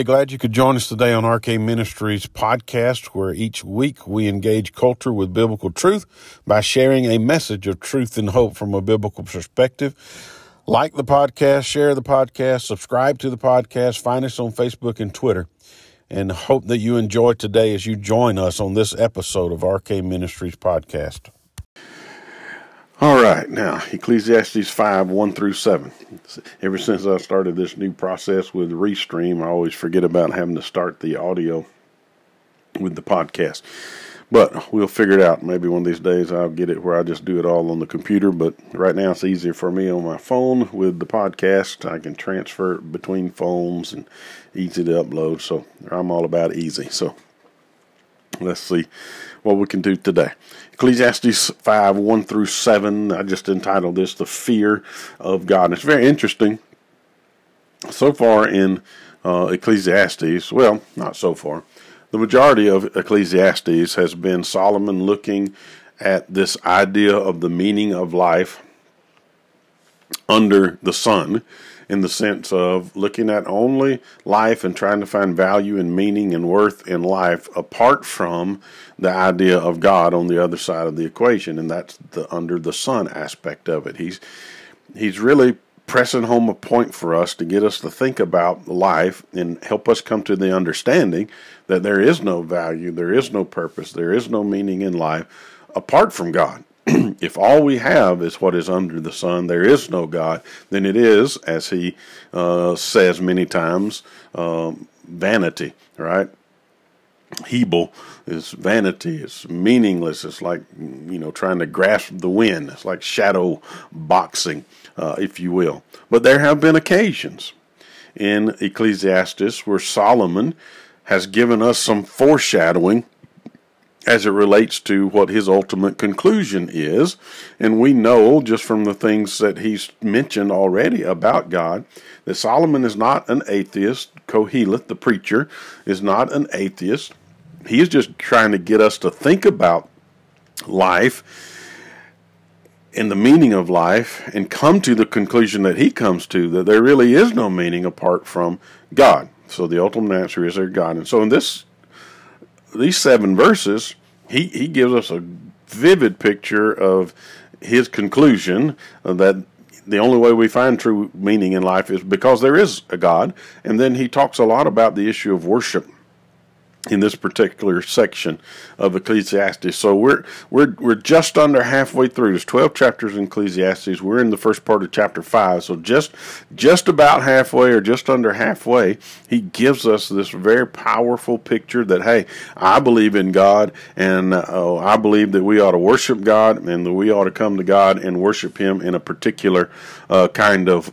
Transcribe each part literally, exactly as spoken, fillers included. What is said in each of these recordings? Hey, glad you could join us today on R K Ministries podcast, where each week we engage culture with biblical truth by sharing a message of truth and hope from a biblical perspective. Like the podcast, share the podcast, subscribe to the podcast, find us on Facebook and Twitter, and hope that you enjoy today as you join us on this episode of R K Ministries podcast. All right, now, Ecclesiastes five, one through seven. Ever since I started this new process with Restream, I always forget about having to start the audio with the podcast. But we'll figure it out. Maybe one of these days I'll get it where I just do it all on the computer. But right now it's easier for me on my phone with the podcast. I can transfer it between phones and easy to upload. So I'm all about easy. So let's see what we can do today. Ecclesiastes five, one through seven. I just entitled this, The Fear of God. And it's very interesting. So far in uh, Ecclesiastes, well, not so far, the majority of Ecclesiastes has been Solomon looking at this idea of the meaning of life under the sun, in the sense of looking at only life and trying to find value and meaning and worth in life apart from the idea of God on the other side of the equation, and that's the under the sun aspect of it. He's he's really pressing home a point for us to get us to think about life and help us come to the understanding that there is no value, there is no purpose, there is no meaning in life apart from God. If all we have is what is under the sun, there is no God, then it is, as he uh, says many times, um, vanity, right? Hebel is vanity. It's meaningless. It's like, you know, trying to grasp the wind. It's like shadow boxing, uh, if you will. But there have been occasions in Ecclesiastes where Solomon has given us some foreshadowing as it relates to what his ultimate conclusion is. And we know just from the things that he's mentioned already about God that Solomon is not an atheist. Koheleth, the preacher, is not an atheist. He is just trying to get us to think about life and the meaning of life and come to the conclusion that he comes to, that there really is no meaning apart from God. So the ultimate answer is there God. And so in this These seven verses, he, he gives us a vivid picture of his conclusion that the only way we find true meaning in life is because there is a God. And then he talks a lot about the issue of worship in this particular section of Ecclesiastes. So we're we're we're just under halfway through. There's twelve chapters in Ecclesiastes. We're in the first part of chapter five. So just just about halfway, or just under halfway, he gives us this very powerful picture that, hey, I believe in God, and uh, I believe that we ought to worship God, and that we ought to come to God and worship him in a particular uh, kind of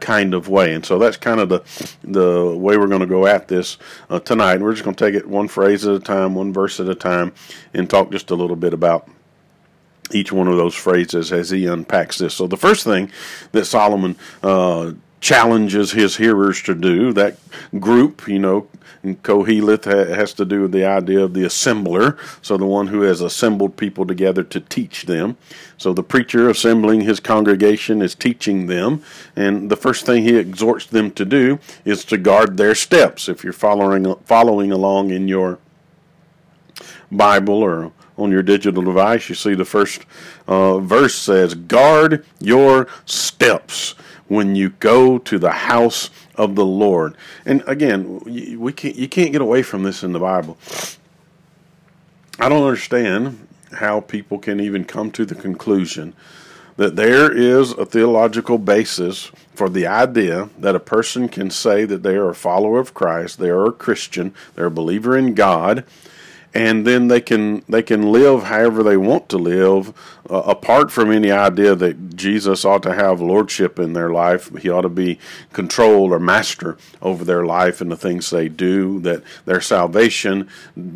kind of way. And so that's kind of the the way we're going to go at this uh, tonight. We're just going to take it one phrase at a time, one verse at a time, and talk just a little bit about each one of those phrases as he unpacks this. So the first thing that Solomon uh, challenges his hearers to do, that group, you know, Koheleth ha- has to do with the idea of the assembler, so the one who has assembled people together to teach them. So the preacher assembling his congregation is teaching them, and the first thing he exhorts them to do is to guard their steps. If you're following following along in your Bible or on your digital device, you see the first uh, verse says, "Guard your steps when you go to the house of the Lord." And again, we can't, you can't get away from this in the Bible. I don't understand how people can even come to the conclusion that there is a theological basis for the idea that a person can say that they are a follower of Christ, they are a Christian, they're a believer in God, and then they can they can live however they want to live, uh, apart from any idea that Jesus ought to have lordship in their life. He ought to be control or master over their life and the things they do, that their salvation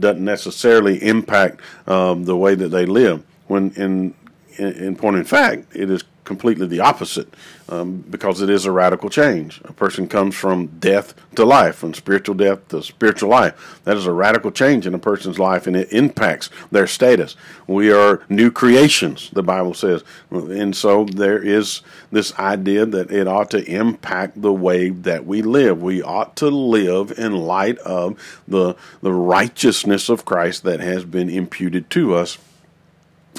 doesn't necessarily impact um, the way that they live. When in in, in point in fact, it is completely the opposite, um, because it is a radical change. A person comes from death to life, from spiritual death to spiritual life. That is a radical change in a person's life, and it impacts their status. We are new creations, the Bible says. And so there is this idea that it ought to impact the way that we live. We ought to live in light of the, the righteousness of Christ that has been imputed to us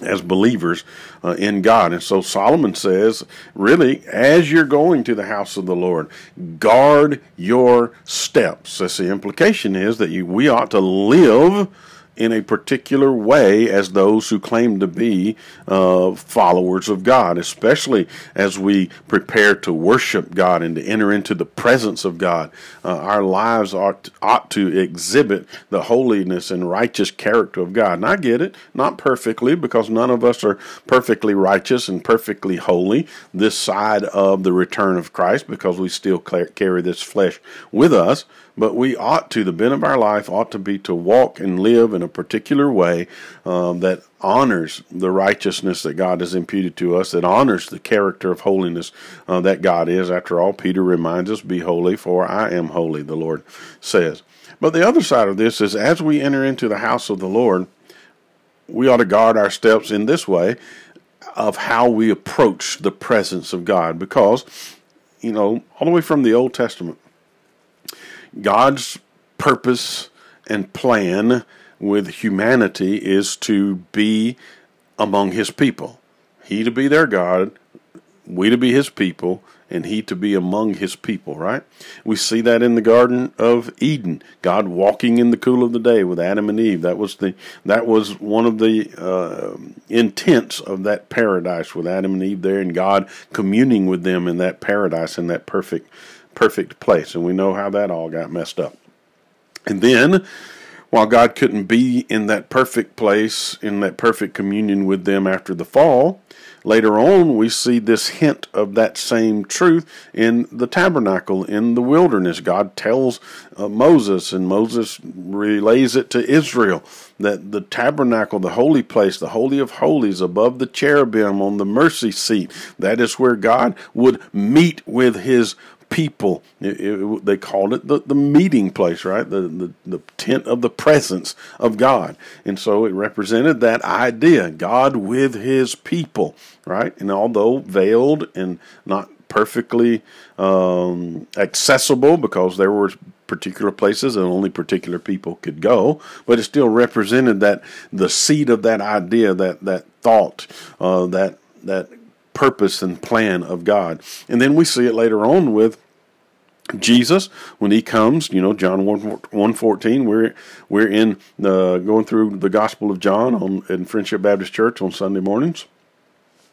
as believers uh, in God. And so Solomon says, really, as you're going to the house of the Lord, guard your steps. That's the implication, is that you, we ought to live in a particular way as those who claim to be uh, followers of God, especially as we prepare to worship God and to enter into the presence of God. Uh, our lives ought to, ought to exhibit the holiness and righteous character of God. And I get it, not perfectly, because none of us are perfectly righteous and perfectly holy this side of the return of Christ, because we still carry this flesh with us. But we ought to, the bent of our life ought to be to walk and live in a particular way um, that honors the righteousness that God has imputed to us, that honors the character of holiness uh, that God is. After all, Peter reminds us, be holy, for I am holy, the Lord says. But the other side of this is, as we enter into the house of the Lord, we ought to guard our steps in this way of how we approach the presence of God. Because, you know, all the way from the Old Testament, God's purpose and plan with humanity is to be among his people. He to be their God, we to be his people, and he to be among his people, right? We see that in the Garden of Eden, God walking in the cool of the day with Adam and Eve. That was the that was one of the uh, intents of that paradise, with Adam and Eve there, and God communing with them in that paradise, in that perfect perfect place. And we know how that all got messed up. And then, while God couldn't be in that perfect place, in that perfect communion with them after the fall, later on we see this hint of that same truth in the tabernacle, in the wilderness. God tells uh, Moses, and Moses relays it to Israel, that the tabernacle, the holy place, the holy of holies, above the cherubim on the mercy seat, that is where God would meet with his people. It, it, they called it the, the meeting place, right? The, the, the tent of the presence of God. And so it represented that idea, God with his people, right? And although veiled and not perfectly um, accessible, because there were particular places and only particular people could go, but it still represented that, the seed of that idea, that, that thought, uh, that, that purpose and plan of God. And then we see it later on with Jesus when he comes, you know, John one fourteen, we're, we're in the, going through the Gospel of John on, in Friendship Baptist Church on Sunday mornings.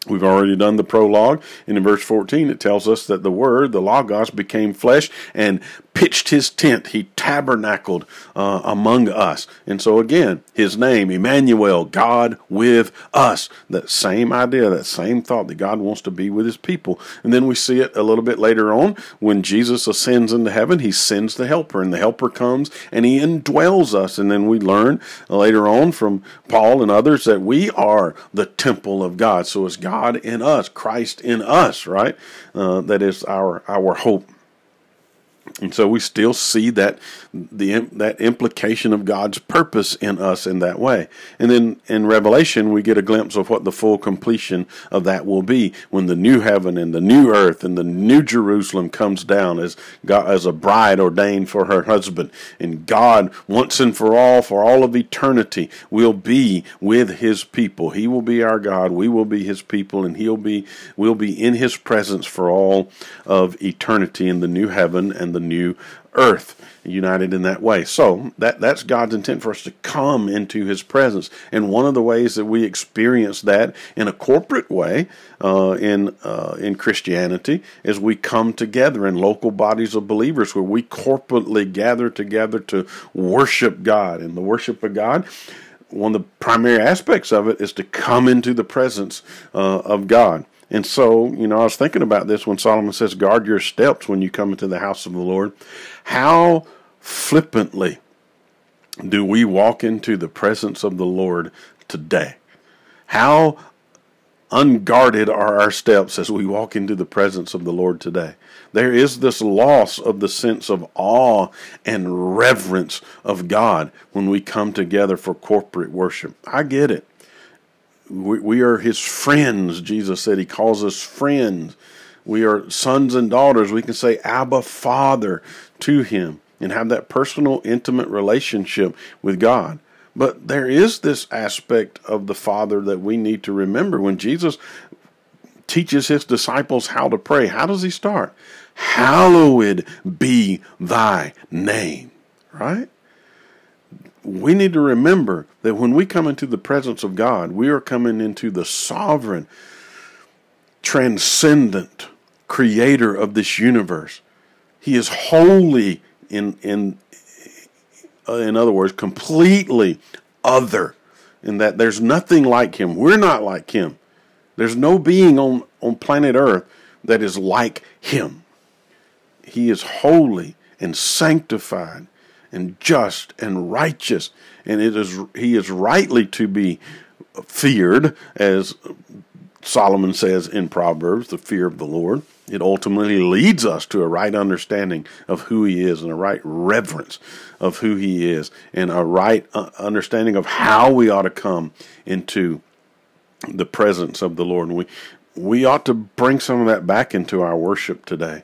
We've already done the prologue, and in verse fourteen it tells us that the Word, the Logos, became flesh and pitched his tent. He tabernacled uh, among us. And so again, his name, Emmanuel, God with us. That same idea, that same thought, that God wants to be with his people. And then we see it a little bit later on when Jesus ascends into heaven. He sends the Helper, and the Helper comes and he indwells us. And then we learn later on from Paul and others that we are the temple of God. So it's God God in us, Christ in us, right? Uh, that is our our hope. And so we still see that the that implication of God's purpose in us in that way. And then in Revelation, we get a glimpse of what the full completion of that will be when the new heaven and the new earth and the new Jerusalem comes down as God, as a bride ordained for her husband. And God, once and for all, for all of eternity, will be with his people. He will be our God, we will be his people, and he'll be we'll be in his presence for all of eternity in the new heaven and the new earth, united in that way. So that that's God's intent for us to come into his presence. And one of the ways that we experience that in a corporate way uh, in uh, in Christianity is we come together in local bodies of believers, where we corporately gather together to worship God. And the worship of God, one of the primary aspects of it is to come into the presence uh, of God. And so, you know, I was thinking about this when Solomon says, guard your steps when you come into the house of the Lord. How flippantly do we walk into the presence of the Lord today? How unguarded are our steps as we walk into the presence of the Lord today. There is this loss of the sense of awe and reverence of God when we come together for corporate worship. I get it. We, we are his friends. Jesus said he calls us friends. We are sons and daughters. We can say Abba, Father, to him and have that personal, intimate relationship with God. But there is this aspect of the Father that we need to remember. When Jesus teaches his disciples how to pray, how does he start? Hallowed be thy name, right? We need to remember that when we come into the presence of God, we are coming into the sovereign, transcendent creator of this universe. He is holy in in. In other words, completely other, in that there's nothing like him. We're not like him. There's no being on, on planet Earth that is like him. He is holy and sanctified and just and righteous, and it is he is rightly to be feared, as Solomon says in Proverbs, the fear of the Lord. It ultimately leads us to a right understanding of who he is and a right reverence of who he is and a right understanding of how we ought to come into the presence of the Lord. And we, we ought to bring some of that back into our worship today.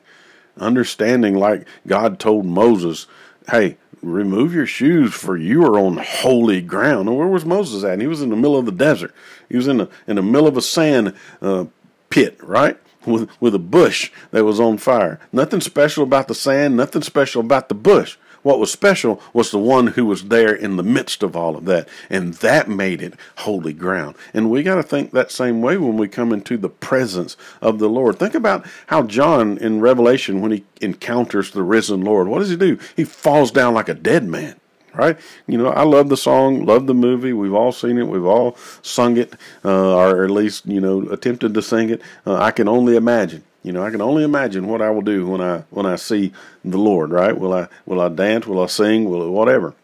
Understanding, like God told Moses, hey, remove your shoes, for you are on holy ground. And where was Moses at? And he was in the middle of the desert. He was in the, in the middle of a sand uh, pit, right? With, with a bush that was on fire. Nothing special about the sand, nothing special about the bush. What was special was the one who was there in the midst of all of that, and that made it holy ground. And we got to think that same way when we come into the presence of the Lord. Think about how John in Revelation, when he encounters the risen Lord, what does he do? He falls down like a dead man, right? You know, I love the song, love the movie. We've all seen it. We've all sung it, uh, or at least, you know, attempted to sing it. Uh, I can only imagine. You know, I can only imagine what I will do when I when I see the Lord, right? Will I will I dance? Will I sing? Will I whatever?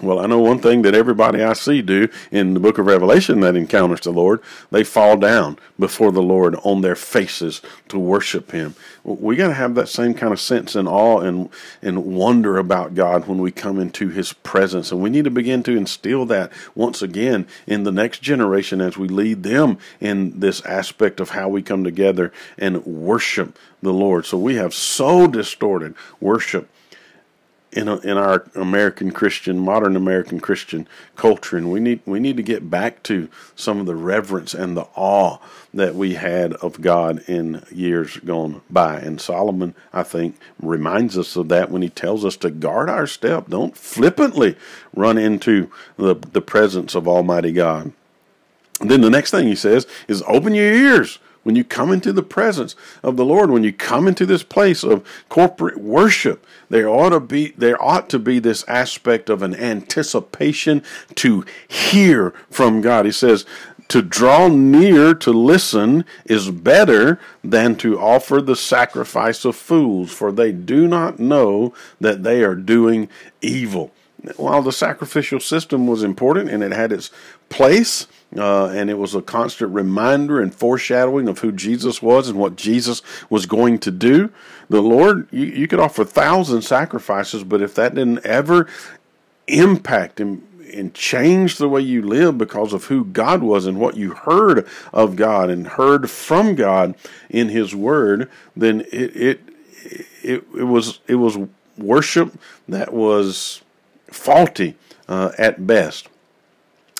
Well, I know one thing that everybody I see do in the book of Revelation that encounters the Lord, they fall down before the Lord on their faces to worship him. We got to have that same kind of sense and awe and, and wonder about God when we come into his presence. And we need to begin to instill that once again in the next generation as we lead them in this aspect of how we come together and worship the Lord. So we have so distorted worship in a, in our American Christian, modern American Christian culture. And we need, we need to get back to some of the reverence and the awe that we had of God in years gone by. And Solomon, I think, reminds us of that when he tells us to guard our step. Don't flippantly run into the, the presence of Almighty God. And then the next thing he says is open your ears. When you come into the presence of the Lord, when you come into this place of corporate worship, there ought to be there ought to be this aspect of an anticipation to hear from God. He says, to draw near to listen is better than to offer the sacrifice of fools, for they do not know that they are doing evil. While the sacrificial system was important and it had its place, uh, and it was a constant reminder and foreshadowing of who Jesus was and what Jesus was going to do, the Lord, you, you could offer a thousand sacrifices, but if that didn't ever impact him and change the way you live because of who God was and what you heard of God and heard from God in his word, then it it it, it was it was worship that was faulty uh, at best.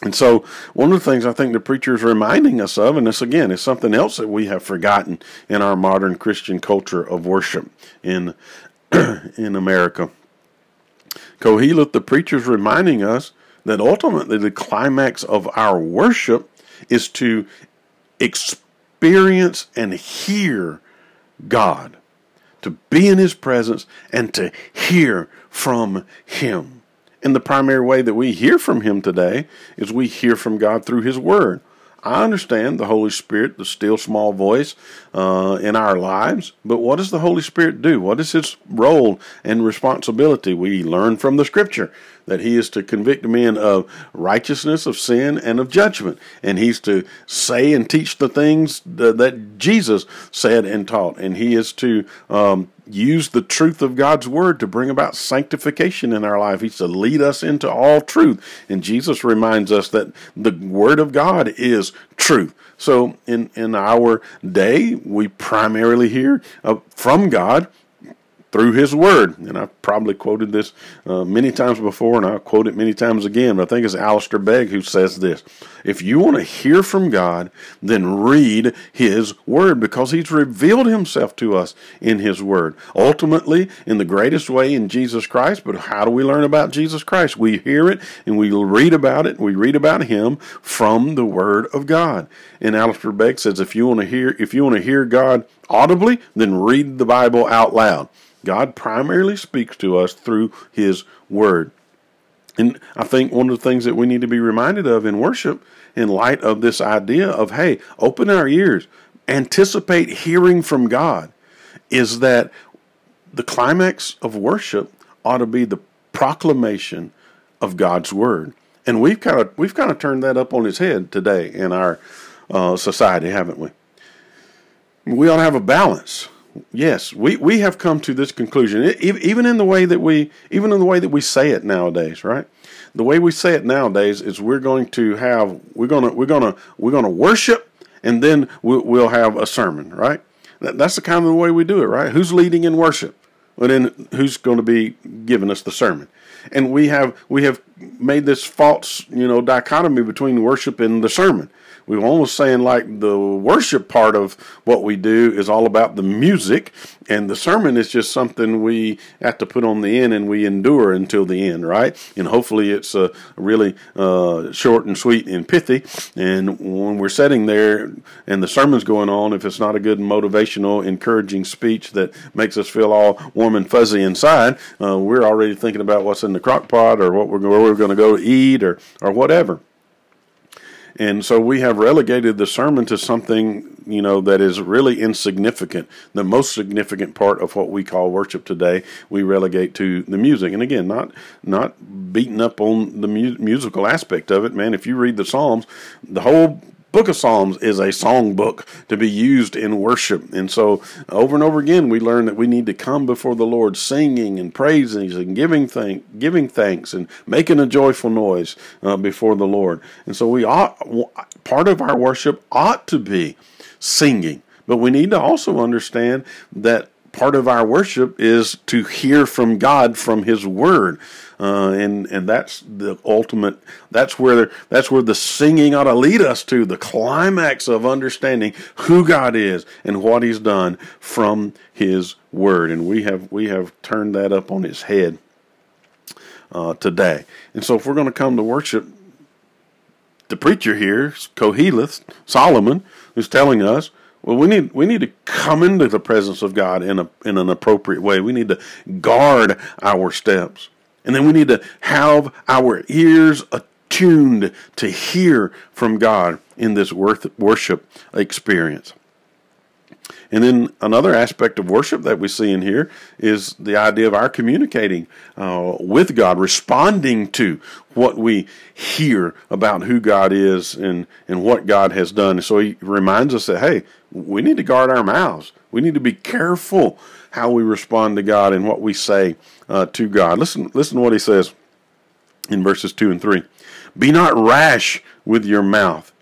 And so one of the things I think the preacher is reminding us of, and this again is something else that we have forgotten in our modern Christian culture of worship in in America. Koheleth, the preacher, is reminding us that ultimately the climax of our worship is to experience and hear God, to be in his presence and to hear from him. And the primary way that we hear from him today is we hear from God through his word. I understand the Holy Spirit, the still small voice uh, in our lives, but what does the Holy Spirit do? What is his role and responsibility? We learn from the scripture that he is to convict men of righteousness, of sin, and of judgment. And he's to say and teach the things that Jesus said and taught. And he is to um, use the truth of God's word to bring about sanctification in our life. He's to lead us into all truth. And Jesus reminds us that the word of God is truth. So in, in our day, we primarily hear uh, from God through his word. And I've probably quoted this uh, many times before, and I'll quote it many times again. But I think it's Alistair Begg who says this. If you want to hear from God, then read his word, because he's revealed himself to us in his word. Ultimately, in the greatest way, in Jesus Christ. But how do we learn about Jesus Christ? We hear it, and we read about it, and we read about him from the word of God. And Alistair Begg says, if you want to hear, if you want to hear God audibly, then read the Bible out loud. God primarily speaks to us through his word. And I think one of the things that we need to be reminded of in worship, in light of this idea of, hey, open our ears, anticipate hearing from God, is that the climax of worship ought to be the proclamation of God's word. And we've kind of we've kind of turned that up on its head today in our uh, society, haven't we? We ought to have a balance. Yes, we, we have come to this conclusion, it, even in the way that we even in the way that we say it nowadays, right? The way we say it nowadays is we're going to have we're gonna we're gonna we're gonna worship, and then we'll, we'll have a sermon, right? That, that's the kind of the way we do it, right? Who's leading in worship? Well, then who's going to be giving us the sermon? And we have we have made this false, you know, dichotomy between worship and the sermon. We're almost saying like the worship part of what we do is all about the music, and the sermon is just something we have to put on the end and we endure until the end, right? And hopefully it's uh, really uh, short and sweet and pithy. And when we're sitting there and the sermon's going on, if it's not a good motivational, encouraging speech that makes us feel all warm and fuzzy inside, uh, we're already thinking about what's in the crock pot or what we're where we're going to go eat or or whatever. And so we have relegated the sermon to something, you know, that is really insignificant. The most significant part of what we call worship today, we relegate to the music. And again, not not beating up on the mu- musical aspect of it, man. If you read the Psalms, the whole book of Psalms is a song book to be used in worship. And so over and over again, we learn that we need to come before the Lord singing and praising and giving thanks, giving thanks and making a joyful noise uh, before the Lord. And so we ought, part of our worship ought to be singing, but we need to also understand that part of our worship is to hear from God, from his word. Uh, and, and that's the ultimate, that's where, that's where the singing ought to lead us to, the climax of understanding who God is and what he's done from his word. And we have, we have turned that up on its head uh, today. And so if we're going to come to worship, the preacher here, Koheleth, Solomon, who's telling us, well, we need we need to come into the presence of God in a in an appropriate way. We need to guard our steps, and then we need to have our ears attuned to hear from God in this worship experience. And then another aspect of worship that we see in here is the idea of our communicating uh, with God, responding to what we hear about who God is and, and what God has done. And so he reminds us that, hey, we need to guard our mouths. We need to be careful how we respond to God and what we say uh, to God. Listen, listen to what he says in verses two and three. Be not rash with your mouth,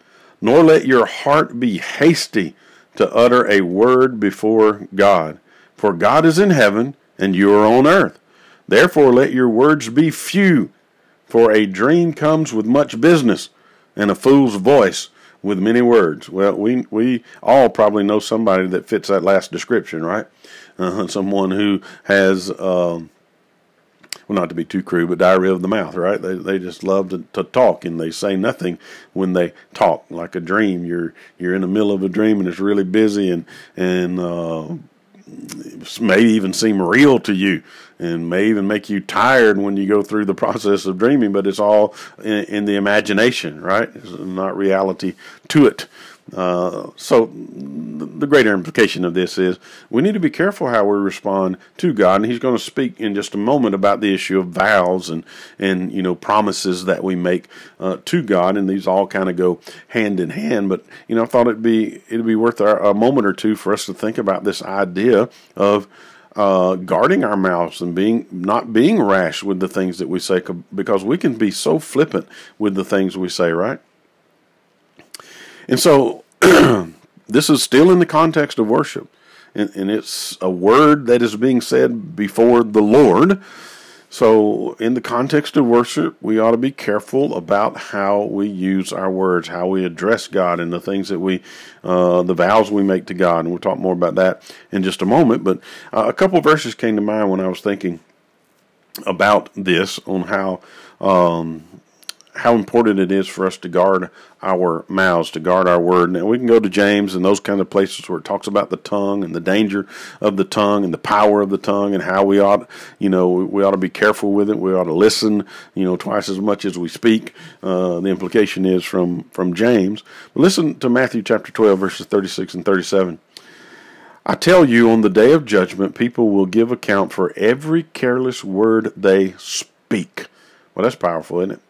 nor let your heart be hasty to utter a word before God. For God is in heaven, and you are on earth. Therefore let your words be few, for a dream comes with much business, and a fool's voice with many words. Well, we we all probably know somebody that fits that last description, right? Uh, someone who has, um, well, not to be too crude, but diarrhea of the mouth, right? They they just love to, to talk, and they say nothing when they talk. Like a dream, you're you're in the middle of a dream, and it's really busy, and and uh, may even seem real to you, and may even make you tired when you go through the process of dreaming. But it's all in, in the imagination, right? There's not reality to it. Uh, so the greater implication of this is we need to be careful how we respond to God, and he's going to speak in just a moment about the issue of vows and, and you know, promises that we make uh, to God, and these all kind of go hand in hand. But, you know, I thought it'd be, it'd be worth our, a moment or two for us to think about this idea of Uh, guarding our mouths and being not being rash with the things that we say, because we can be so flippant with the things we say, right? And so this is still in the context of worship, and, and it's a word that is being said before the Lord. So in the context of worship, we ought to be careful about how we use our words, how we address God, and the things that we, uh, the vows we make to God. And we'll talk more about that in just a moment. But uh, a couple of verses came to mind when I was thinking about this, on how um, how important it is for us to guard our mouths, to guard our word. Now we can go to James and those kind of places where it talks about the tongue and the danger of the tongue and the power of the tongue, and how we ought, you know, we ought to be careful with it. We ought to listen, you know, twice as much as we speak. Uh, the implication is from, from James. But listen to Matthew chapter twelve, verses thirty-six and thirty-seven. I tell you, on the day of judgment, people will give account for every careless word they speak. Well, that's powerful, isn't it?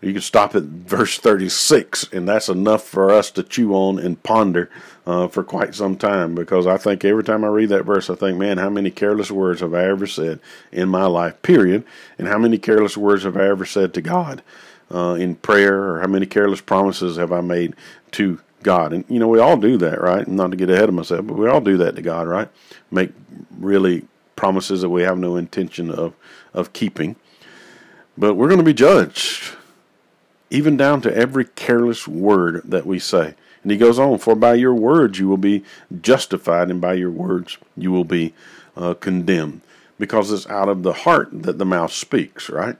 You can stop at verse thirty-six, and that's enough for us to chew on and ponder uh, for quite some time, because I think every time I read that verse, I think, man, how many careless words have I ever said in my life, period, and how many careless words have I ever said to God uh, in prayer, or how many careless promises have I made to God? And, you know, we all do that, right? Not to get ahead of myself, but we all do that to God, right? Make really promises that we have no intention of, of keeping. But we're going to be judged, even down to every careless word that we say. And he goes on, for by your words you will be justified, and by your words you will be uh, condemned, because it's out of the heart that the mouth speaks, right?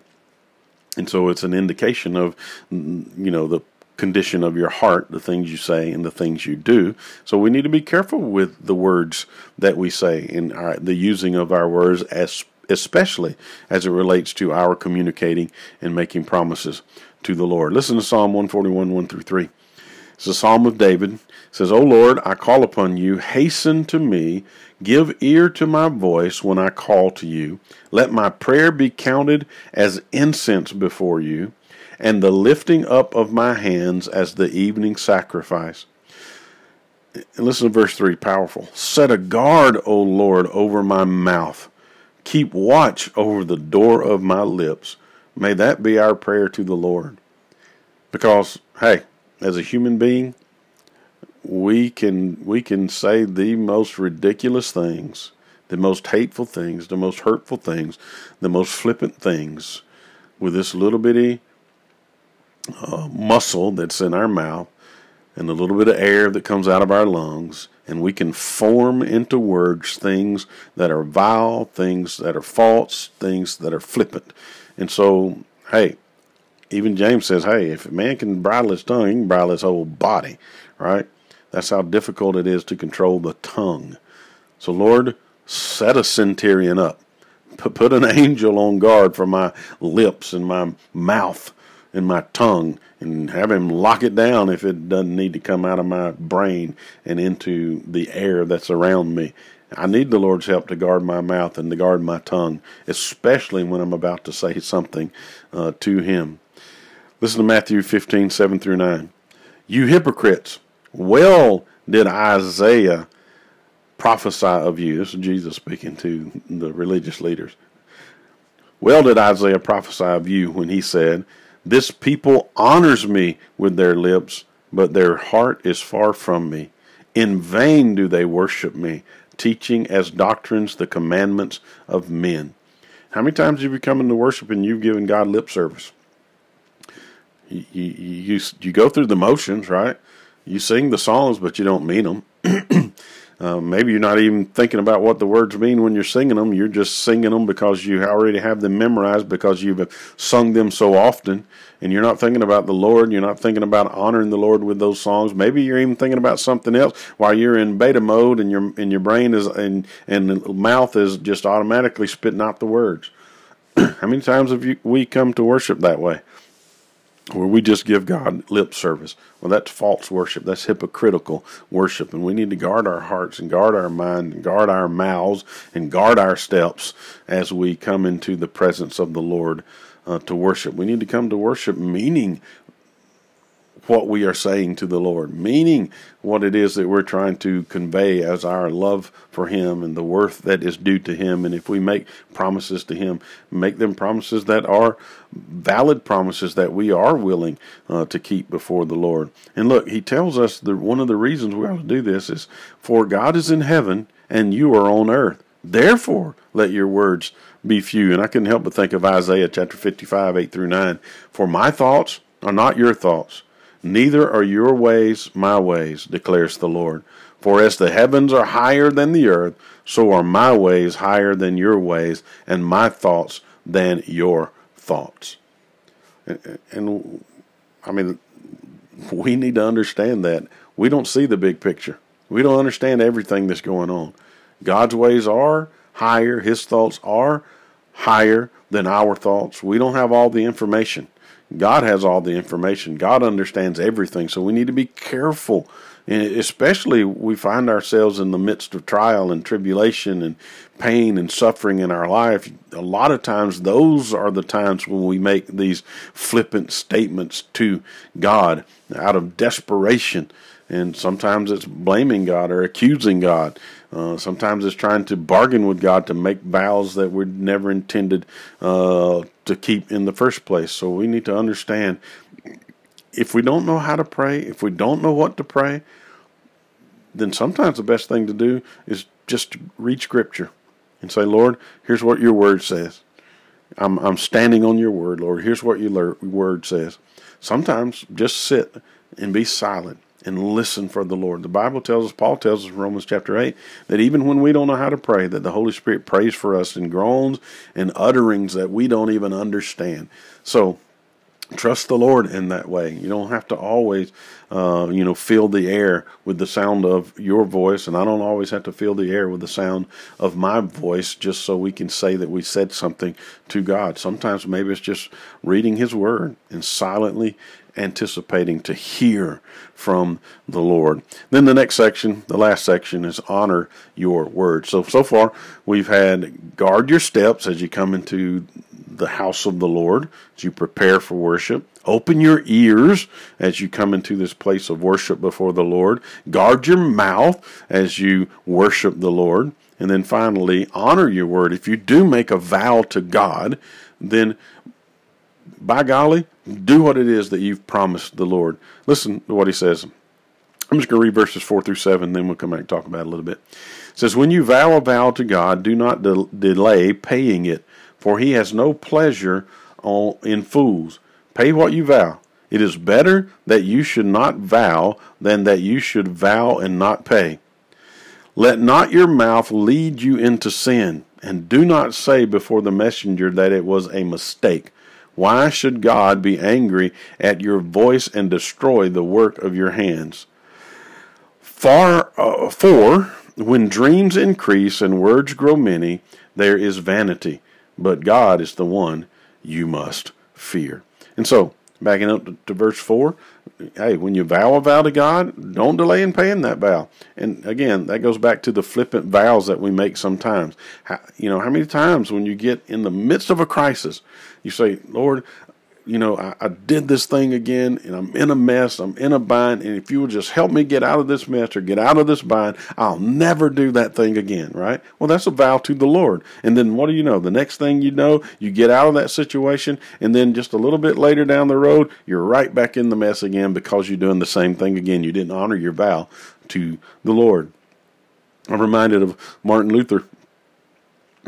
And so it's an indication of, you know, the condition of your heart, the things you say and the things you do. So we need to be careful with the words that we say, and our, the using of our words, as especially as it relates to our communicating and making promises to the Lord. Listen to Psalm one forty-one, one through three. It's a psalm of David. It says, O Lord, I call upon you. Hasten to me. Give ear to my voice when I call to you. Let my prayer be counted as incense before you, and the lifting up of my hands as the evening sacrifice. And listen to verse three, powerful. Set a guard, O Lord, over my mouth. Keep watch over the door of my lips. May that be our prayer to the Lord. Because, hey, as a human being, we can we can say the most ridiculous things, the most hateful things, the most hurtful things, the most flippant things with this little bitty uh, muscle that's in our mouth and the little bit of air that comes out of our lungs, and we can form into words things that are vile, things that are false, things that are flippant. And so, hey, even James says, hey, if a man can bridle his tongue, he can bridle his whole body, right? That's how difficult it is to control the tongue. So, Lord, set a centurion up. Put an angel on guard for my lips and my mouth and my tongue, and have him lock it down if it doesn't need to come out of my brain and into the air that's around me. I need the Lord's help to guard my mouth and to guard my tongue, especially when I'm about to say something uh, to him. Listen to Matthew fifteen, seven through nine. You hypocrites, well did Isaiah prophesy of you. This is Jesus speaking to the religious leaders. Well did Isaiah prophesy of you when he said, this people honors me with their lips, but their heart is far from me. In vain do they worship me, teaching as doctrines the commandments of men. How many times have you come into worship and you've given God lip service? You, you, you, you go through the motions, right? You sing the songs, but you don't mean them. uh, maybe you're not even thinking about what the words mean when you're singing them. You're just singing them because you already have them memorized, because you've sung them so often, and you're not thinking about the Lord. You're not thinking about honoring the Lord with those songs. Maybe you're even thinking about something else while you're in beta mode, and your and your brain is and and the mouth is just automatically spitting out the words. How many times have you, we come to worship that way? where we just give God lip service. Well, that's false worship. That's hypocritical worship. And we need to guard our hearts and guard our mind and guard our mouths and guard our steps as we come into the presence of the Lord uh, to worship. We need to come to worship meaning what we are saying to the Lord, meaning what it is that we're trying to convey as our love for Him and the worth that is due to Him. And if we make promises to Him, make them promises that are valid promises that we are willing uh, to keep before the Lord. And look, He tells us that one of the reasons we ought to do this is, for God is in heaven and you are on earth. Therefore, let your words be few. And I couldn't help but think of Isaiah chapter fifty-five, eight through nine. For my thoughts are not your thoughts, neither are your ways my ways, declares the Lord. For as the heavens are higher than the earth, so are my ways higher than your ways, and my thoughts than your thoughts. And, and I mean, we need to understand that. We don't see the big picture. We don't understand everything that's going on. God's ways are higher. His thoughts are higher than our thoughts. We don't have all the information. God has all the information. God understands everything. So we need to be careful. And especially we find ourselves in the midst of trial and tribulation and pain and suffering in our life. A lot of times those are the times when we make these flippant statements to God out of desperation. And sometimes it's blaming God or accusing God. Uh, sometimes it's trying to bargain with God to make vows that were never intended uh, to keep in the first place. So we need to understand, if we don't know how to pray, if we don't know what to pray, then sometimes the best thing to do is just read Scripture and say, Lord, here's what your word says. I'm, I'm standing on your word, Lord. Here's what your word says. Sometimes just sit and be silent and listen for the Lord. The Bible tells us, Paul tells us in Romans chapter eight, that even when we don't know how to pray, that the Holy Spirit prays for us in groans and utterings that we don't even understand. So trust the Lord in that way. You don't have to always, uh, you know, fill the air with the sound of your voice, and I don't always have to fill the air with the sound of my voice just so we can say that we said something to God. Sometimes maybe it's just reading His Word and silently anticipating to hear from the Lord. Then the next section, the last section, is honor your word. So, so far we've had guard your steps as you come into the house of the Lord, as you prepare for worship. Open your ears as you come into this place of worship before the Lord. Guard your mouth as you worship the Lord. And then finally, honor your word. If you do make a vow to God, then by golly, do what it is that you've promised the Lord. Listen to what he says. I'm just going to read verses four through seven, then we'll come back and talk about it a little bit. It says, when you vow a vow to God, do not de- delay paying it, for he has no pleasure on, in fools. Pay what you vow. It is better that you should not vow than that you should vow and not pay. Let not your mouth lead you into sin, and do not say before the messenger that it was a mistake. Why should God be angry at your voice and destroy the work of your hands? Far, uh, for when dreams increase and words grow many, there is vanity, but God is the one you must fear. And so, backing up to, to verse four, hey, when you vow a vow to God, don't delay in paying that vow. And again, that goes back to the flippant vows that we make sometimes. How, you know, how many times when you get in the midst of a crisis, you say, Lord, you know, I, I did this thing again, and I'm in a mess, I'm in a bind, and if you would just help me get out of this mess or get out of this bind, I'll never do that thing again, right? Well, that's a vow to the Lord. And then what do you know? The next thing you know, you get out of that situation, and then just a little bit later down the road, you're right back in the mess again because you're doing the same thing again. You didn't honor your vow to the Lord. I'm reminded of Martin Luther.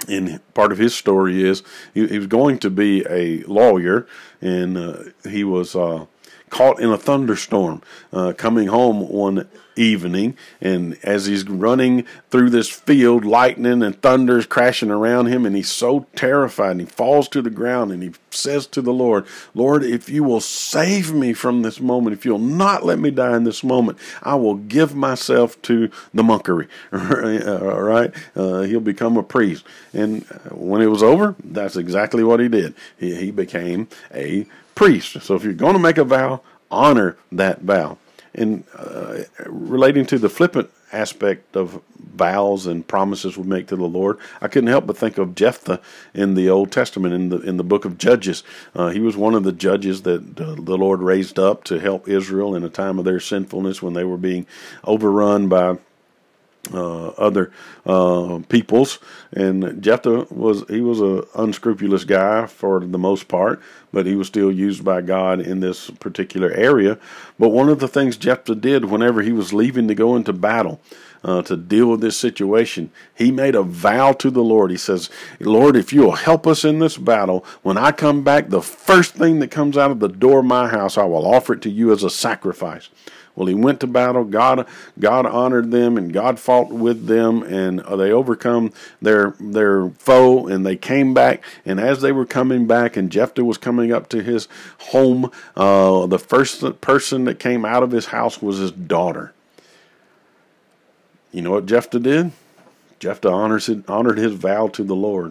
And part of his story is he, he was going to be a lawyer, and uh, he was uh, caught in a thunderstorm uh, coming home one evening. And as he's running through this field, lightning and thunder is crashing around him, and he's so terrified, and he falls to the ground, and he says to the Lord, Lord, if you will save me from this moment, if you'll not let me die in this moment, I will give myself to the monkery. All right? Uh, he'll become a priest. And when it was over, that's exactly what he did. He, he became a priest. So if you're going to make a vow, honor that vow. And uh, relating to the flippant aspect of vows and promises we make to the Lord, I couldn't help but think of Jephthah in the Old Testament, in the in the book of Judges. Uh, he was one of the judges that uh, the Lord raised up to help Israel in a time of their sinfulness when they were being overrun by uh, other uh, peoples. And Jephthah was he was an unscrupulous guy for the most part, but he was still used by God in this particular area. But one of the things Jephthah did whenever he was leaving to go into battle, Uh, to deal with this situation, he made a vow to the Lord. He says, "Lord, if you'll help us in this battle, when I come back, the first thing that comes out of the door of my house, I will offer it to you as a sacrifice." Well, he went to battle. God, God honored them, and God fought with them, and they overcome their their foe, and they came back. And as they were coming back, and Jephthah was coming up to his home, uh, the first person that came out of his house was his daughter. You know what Jephthah did? Jephthah honors it, honored his vow to the Lord.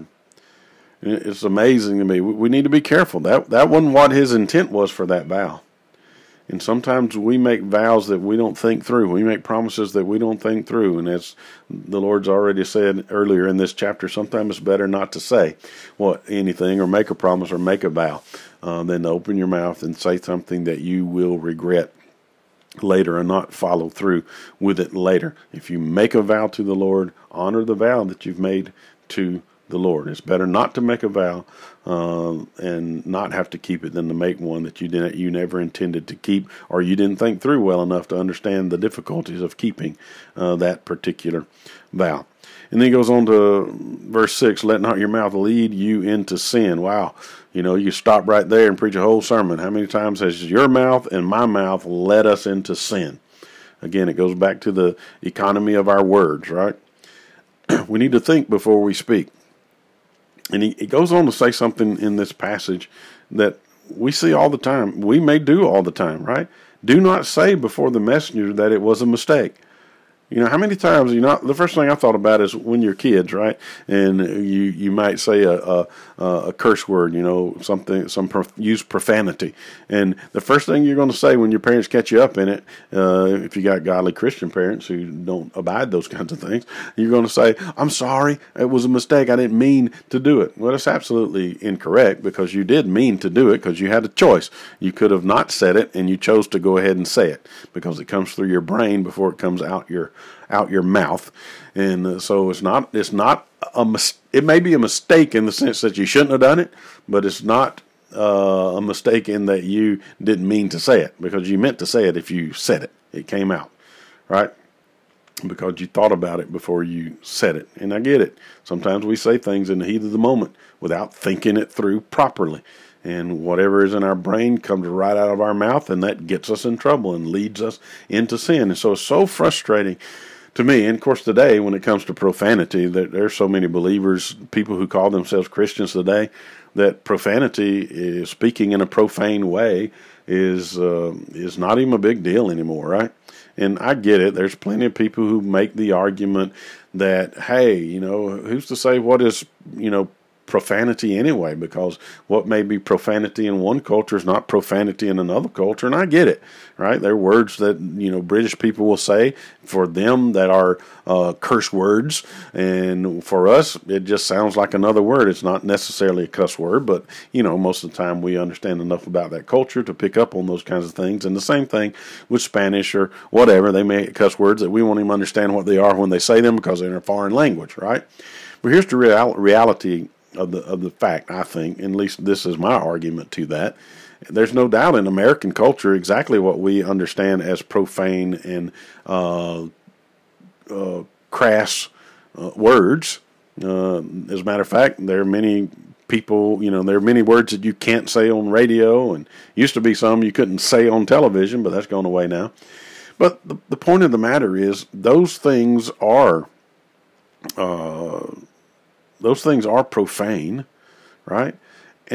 It's amazing to me. We need to be careful. That that wasn't what his intent was for that vow. And sometimes we make vows that we don't think through. We make promises that we don't think through. And as the Lord's already said earlier in this chapter, sometimes it's better not to say what anything or make a promise or make a vow uh, than to open your mouth and say something that you will regret later and not follow through with it later. If you make a vow to the Lord, honor the vow that you've made to the Lord. It's better not to make a vow uh, and not have to keep it than to make one that you didn't, you never intended to keep, or you didn't think through well enough to understand the difficulties of keeping uh, that particular vow. And then he goes on to verse six, "Let not your mouth lead you into sin." Wow. You know, you stop right there and preach a whole sermon. How many times has your mouth and my mouth led us into sin? Again, it goes back to the economy of our words, right? We need to think before we speak. And he, he goes on to say something in this passage that we see all the time. We may do all the time, right? Do not say before the messenger that it was a mistake. You know, how many times, you know, the first thing I thought about is when you're kids, right? And you, you might say a, a, a curse word, you know, something, some prof, use profanity. And the first thing you're going to say when your parents catch you up in it, uh, if you got godly Christian parents who don't abide those kinds of things, you're going to say, "I'm sorry, it was a mistake. I didn't mean to do it." Well, that's absolutely incorrect, because you did mean to do it, because you had a choice. You could have not said it, and you chose to go ahead and say it, because it comes through your brain before it comes out your out your mouth. And uh, so it's not it's not a mis- it may be a mistake in the sense that you shouldn't have done it, but it's not uh, a mistake in that you didn't mean to say it, because you meant to say it. If you said it, it came out right, because you thought about it before you said it. And I get it. Sometimes we say things in the heat of the moment without thinking it through properly, and whatever is in our brain comes right out of our mouth, and that gets us in trouble and leads us into sin. And so it's so frustrating to me. And of course, today, when it comes to profanity, that there are so many believers, people who call themselves Christians today, that profanity, is speaking in a profane way, is uh, is not even a big deal anymore, right? And I get it. There's plenty of people who make the argument that, hey, you know, who's to say what is, you know, profanity anyway, because what may be profanity in one culture is not profanity in another culture. And I get it, right? There are words that, you know, British people will say for them that are uh, curse words, and for us it just sounds like another word. It's not necessarily a cuss word, but you know, most of the time we understand enough about that culture to pick up on those kinds of things. And the same thing with Spanish or whatever. They may cuss words that we won't even understand what they are when they say them, because they're in a foreign language, right? But here's the real reality of the of the fact, I think, and at least this is my argument to that. There's no doubt in American culture exactly what we understand as profane and uh, uh, crass uh, words. Uh, as a matter of fact, there are many people, you know, there are many words that you can't say on radio, and used to be some you couldn't say on television, but that's gone away now. But the, the point of the matter is, those things are uh Those things are profane, right?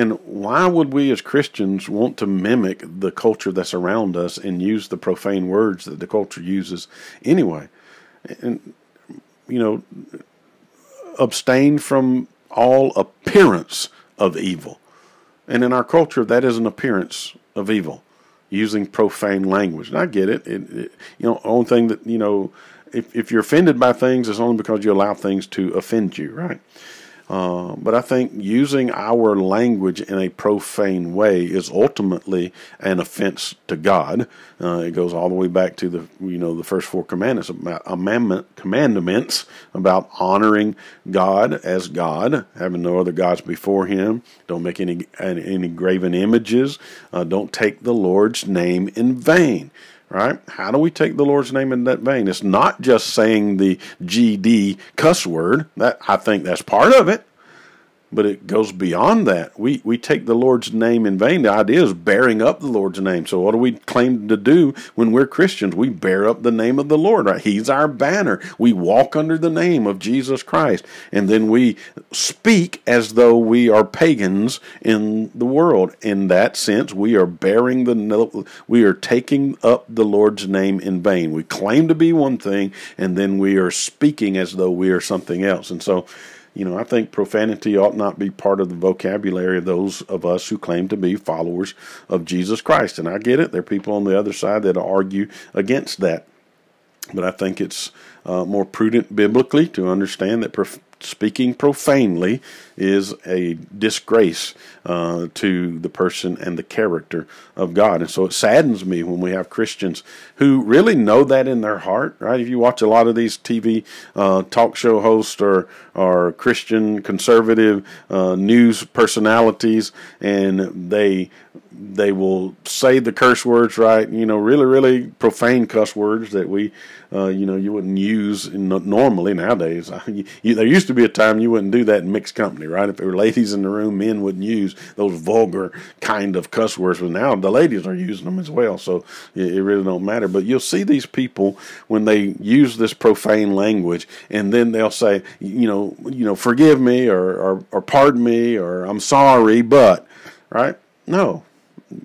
And why would we as Christians want to mimic the culture that's around us and use the profane words that the culture uses anyway? And, you know, abstain from all appearance of evil. And in our culture, that is an appearance of evil, using profane language. And I get it. It, it you know, only thing that, you know, if, if you're offended by things, it's only because you allow things to offend you, right? Uh, but I think using our language in a profane way is ultimately an offense to God. Uh, it goes all the way back to the you know the first four commandments about amendment, commandments about honoring God as God, having no other gods before Him. Don't make any any graven images. Uh, don't take the Lord's name in vain. Right? How do we take the Lord's name in that vein? It's not just saying the G D cuss word. That I think that's part of it, but it goes beyond that. We we take the Lord's name in vain. The idea is bearing up the Lord's name. So what do we claim to do when we're Christians? We bear up the name of the Lord. Right? He's our banner. We walk under the name of Jesus Christ, and then we speak as though we are pagans in the world. In that sense, we are bearing the we are taking up the Lord's name in vain. We claim to be one thing, and then we are speaking as though we are something else. And so, you know, I think profanity ought not be part of the vocabulary of those of us who claim to be followers of Jesus Christ. And I get it. There are people on the other side that argue against that. But I think it's uh, more prudent biblically to understand that prof- speaking profanely is a disgrace uh, to the person and the character of God. And so it saddens me when we have Christians who really know that in their heart, right? If you watch a lot of these T V uh, talk show hosts or, or Christian conservative uh, news personalities, and they they will say the curse words, right? You know, really, really profane cuss words that we, uh, you know, you wouldn't use in, normally nowadays. You, you, there used to be a time you wouldn't do that in mixed company, right? If there were ladies in the room, men wouldn't use those vulgar kind of cuss words. But now the ladies are using them as well, so it, it really don't matter. But you'll see these people when they use this profane language, and then they'll say, you know, you know, forgive me, or or, or pardon me, or I'm sorry, but, right? No.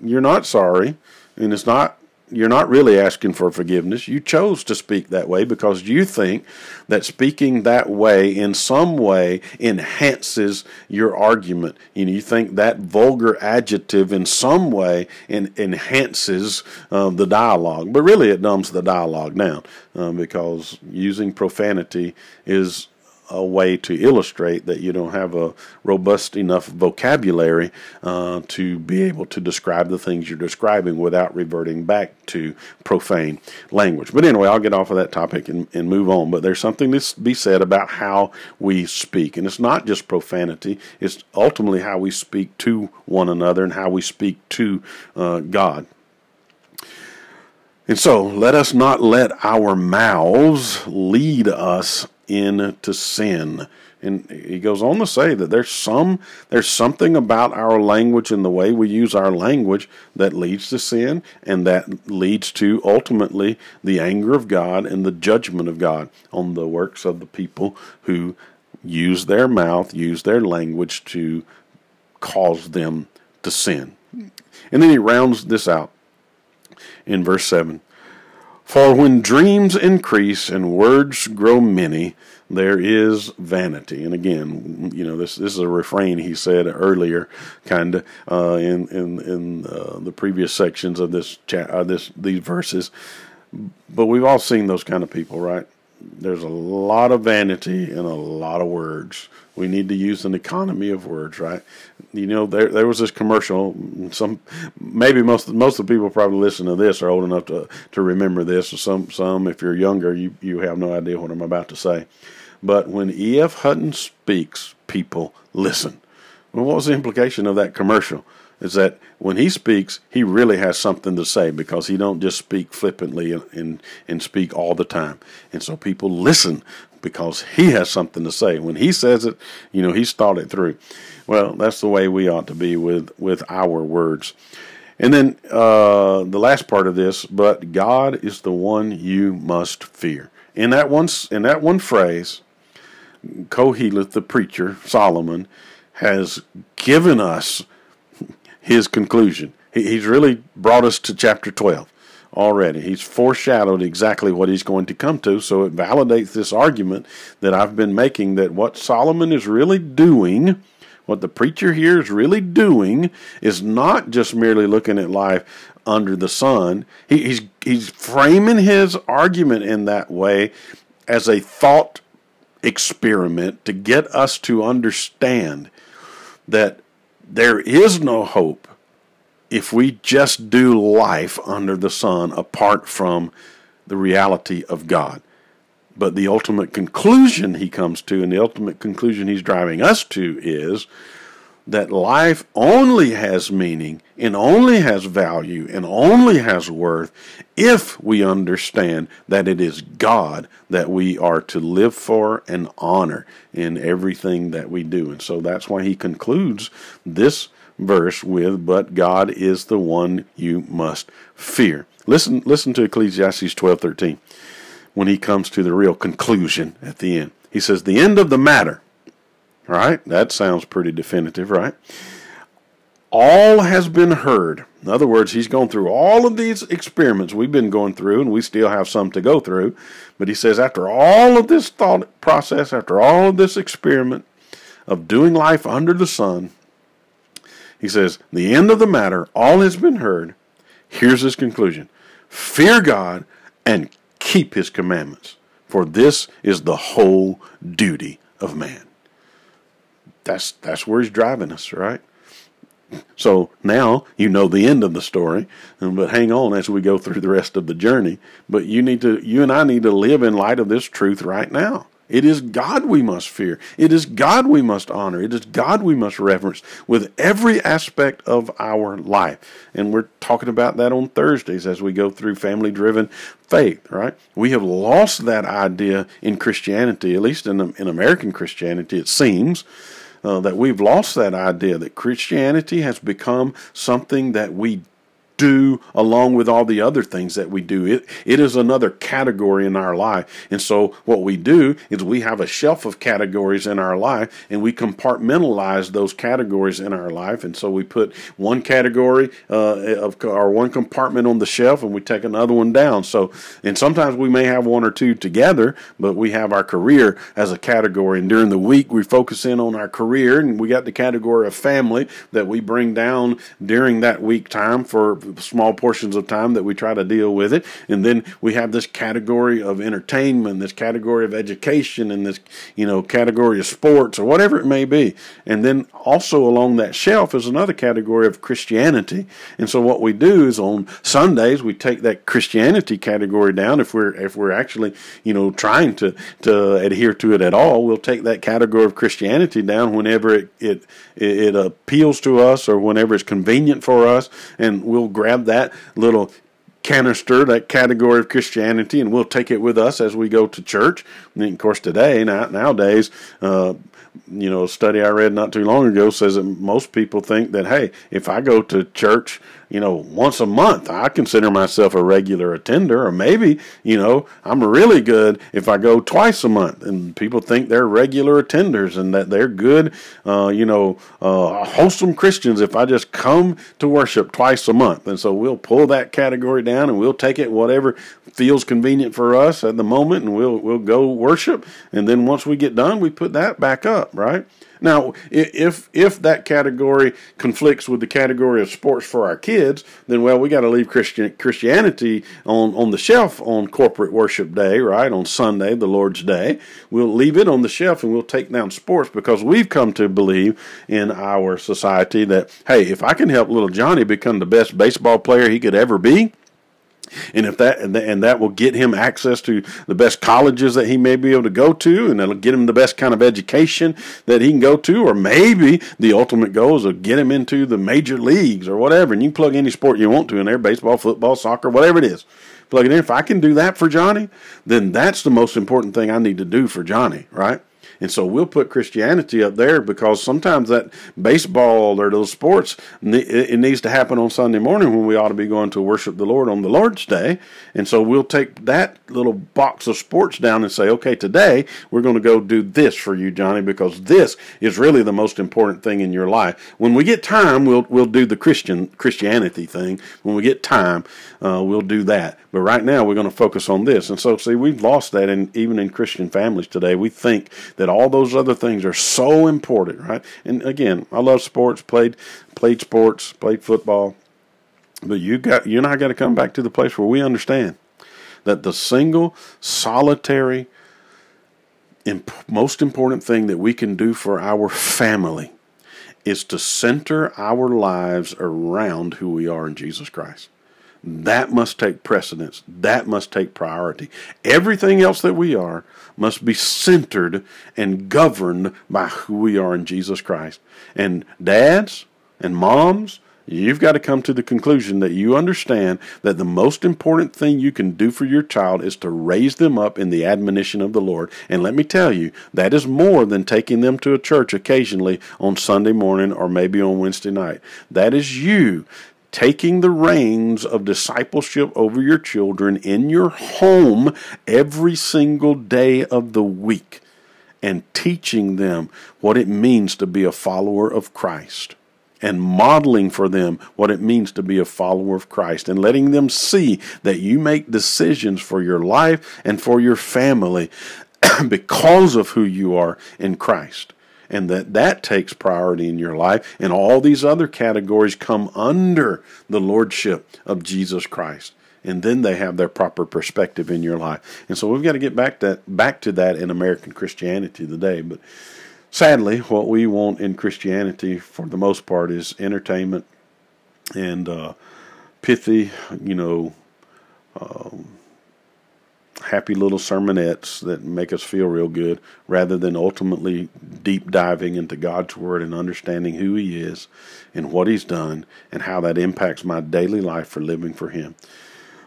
You're not sorry, and it's not, you're not really asking for forgiveness. You chose to speak that way because you think that speaking that way in some way enhances your argument. You know, you think that vulgar adjective in some way en- enhances uh, the dialogue, but really it dumbs the dialogue down uh, because using profanity is a way to illustrate that you don't have a robust enough vocabulary uh, to be able to describe the things you're describing without reverting back to profane language. But anyway, I'll get off of that topic and, and move on. But there's something to be said about how we speak. And it's not just profanity. It's ultimately how we speak to one another and how we speak to uh, God. And so let us not let our mouths lead us into sin. And he goes on to say that there's some there's something about our language and the way we use our language that leads to sin, and that leads to ultimately the anger of God and the judgment of God on the works of the people who use their mouth, use their language to cause them to sin. And then he rounds this out in verse seven. For when dreams increase and words grow many, there is vanity. And again, you know, this this is a refrain he said earlier, kind of uh, in in in uh, the previous sections of this cha- uh, this these verses. But we've all seen those kind of people, right? There's a lot of vanity and a lot of words. We need to use an economy of words, right? You know, there there was this commercial. Some maybe most most of the people probably listening to this are old enough to to remember this. Some some if you're younger, you you have no idea what I'm about to say. But when E. F. Hutton speaks, people listen. Well, what was the implication of that commercial? Is that when he speaks, he really has something to say, because he don't just speak flippantly and, and, and speak all the time. And so people listen because he has something to say. When he says it, you know, he's thought it through. Well, that's the way we ought to be with, with our words. And then uh, the last part of this, but God is the one you must fear. In that one, in that one phrase, Koheleth, the preacher, Solomon, has given us his conclusion. He, he's really brought us to chapter twelve already. He's foreshadowed exactly what he's going to come to, so it validates this argument that I've been making, that what Solomon is really doing, What the preacher here is really doing is not just merely looking at life under the sun. He, he's he's framing his argument in that way as a thought experiment to get us to understand that there is no hope if we just do life under the sun apart from the reality of God. But the ultimate conclusion he comes to, and the ultimate conclusion he's driving us to, is that life only has meaning and only has value and only has worth if we understand that it is God that we are to live for and honor in everything that we do. And so that's why he concludes this verse with, but God is the one you must fear. Listen, listen to Ecclesiastes twelve thirteen when he comes to the real conclusion at the end. He says, the end of the matter. Right? That sounds pretty definitive, right? All has been heard. In other words, he's gone through all of these experiments we've been going through, and we still have some to go through. But he says, after all of this thought process, after all of this experiment of doing life under the sun, he says, the end of the matter, all has been heard. Here's his conclusion. Fear God and keep his commandments, for this is the whole duty of man. That's that's where he's driving us, right? So now you know the end of the story, but hang on as we go through the rest of the journey. But you need to, you and I need to live in light of this truth right now. It is God we must fear. It is God we must honor. It is God we must reverence with every aspect of our life. And we're talking about that on Thursdays as we go through Family Driven Faith, right? We have lost that idea in Christianity, at least in, in American Christianity, it seems. Uh, that we've lost that idea that Christianity has become something that we do along with all the other things that we do. It, it is another category in our life. And so what we do is we have a shelf of categories in our life, and we compartmentalize those categories in our life. And so we put one category uh, of, or one compartment on the shelf, and we take another one down. So, and sometimes we may have one or two together, but we have our career as a category. And during the week, we focus in on our career, and we got the category of family that we bring down during that week time for small portions of time that we try to deal with it. And then we have this category of entertainment, this category of education, and this, you know, category of sports or whatever it may be. And then also along that shelf is another category of Christianity. And so what we do is on Sundays, we take that Christianity category down. If we're, if we're actually, you know, trying to, to adhere to it at all, we'll take that category of Christianity down whenever it, it, it appeals to us or whenever it's convenient for us. And we'll grab that little canister, that category of Christianity, and we'll take it with us as we go to church. And of course, today, now, nowadays, uh, you know, a study I read not too long ago says that most people think that, hey, if I go to church, you know, once a month, I consider myself a regular attender, or maybe, you know, I'm really good if I go twice a month. And people think they're regular attenders and that they're good, uh, you know, uh, wholesome Christians if I just come to worship twice a month. And so we'll pull that category down and we'll take it whatever feels convenient for us at the moment, and we'll we'll go worship. And then once we get done, we put that back up, right? Now, if if that category conflicts with the category of sports for our kids, then, well, we got to leave Christian, Christianity on, on the shelf on corporate worship day, right? On Sunday, the Lord's Day. We'll leave it on the shelf and we'll take down sports, because we've come to believe in our society that, hey, if I can help little Johnny become the best baseball player he could ever be, And if that and that will get him access to the best colleges that he may be able to go to, and that'll get him the best kind of education that he can go to, or maybe the ultimate goal is to get him into the major leagues or whatever. And you can plug any sport you want to in there, baseball, football, soccer, whatever it is. Plug it in. If I can do that for Johnny, then that's the most important thing I need to do for Johnny, right? And so we'll put Christianity up there, because sometimes that baseball or those sports, it needs to happen on Sunday morning when we ought to be going to worship the Lord on the Lord's Day. And so we'll take that little box of sports down and say, okay, today we're going to go do this for you, Johnny, because this is really the most important thing in your life. When we get time, we'll we'll do the Christian Christianity thing. When we get time, uh, we'll do that. But right now we're going to focus on this. And so, see, we've lost that in, even in Christian families today. We think that all those other things are so important, right? And again, I love sports, played played sports, played football. But you got you and I got to come back to the place where we understand that the single, solitary, imp- most important thing that we can do for our family is to center our lives around who we are in Jesus Christ. That must take precedence. That must take priority. Everything else that we are must be centered and governed by who we are in Jesus Christ. And dads and moms, you've got to come to the conclusion that you understand that the most important thing you can do for your child is to raise them up in the admonition of the Lord. And let me tell you, that is more than taking them to a church occasionally on Sunday morning or maybe on Wednesday night. That is you taking the reins of discipleship over your children in your home every single day of the week and teaching them what it means to be a follower of Christ, and modeling for them what it means to be a follower of Christ, and letting them see that you make decisions for your life and for your family because of who you are in Christ, and that that takes priority in your life, and all these other categories come under the lordship of Jesus Christ, and then they have their proper perspective in your life. And so we've got to get back that back to that in American Christianity today. But sadly, what we want in Christianity, for the most part, is entertainment and uh, pithy, you know, um, happy little sermonettes that make us feel real good, rather than ultimately deep diving into God's Word and understanding who He is and what He's done and how that impacts my daily life for living for Him.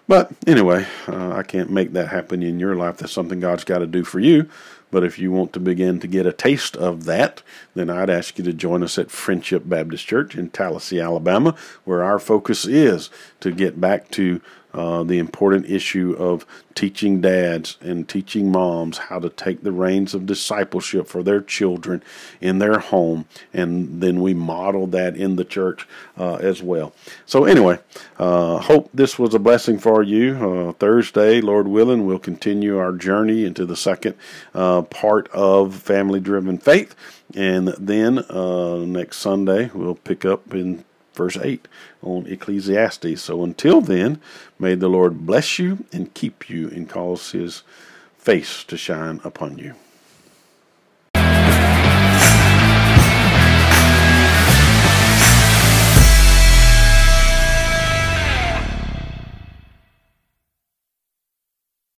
But anyway, uh, I can't make that happen in your life. That's something God's got to do for you. But if you want to begin to get a taste of that, then I'd ask you to join us at Friendship Baptist Church in Tallahassee, Alabama, where our focus is to get back to uh, the important issue of teaching dads and teaching moms how to take the reins of discipleship for their children in their home. And then we model that in the church uh, as well. So anyway, uh, hope this was a blessing for you. Uh, Thursday, Lord willing, we'll continue our journey into the second uh, part of Family Driven Faith. And then uh, next Sunday, we'll pick up in verse eight on Ecclesiastes. So until then, may the Lord bless you and keep you and cause His face to shine upon you.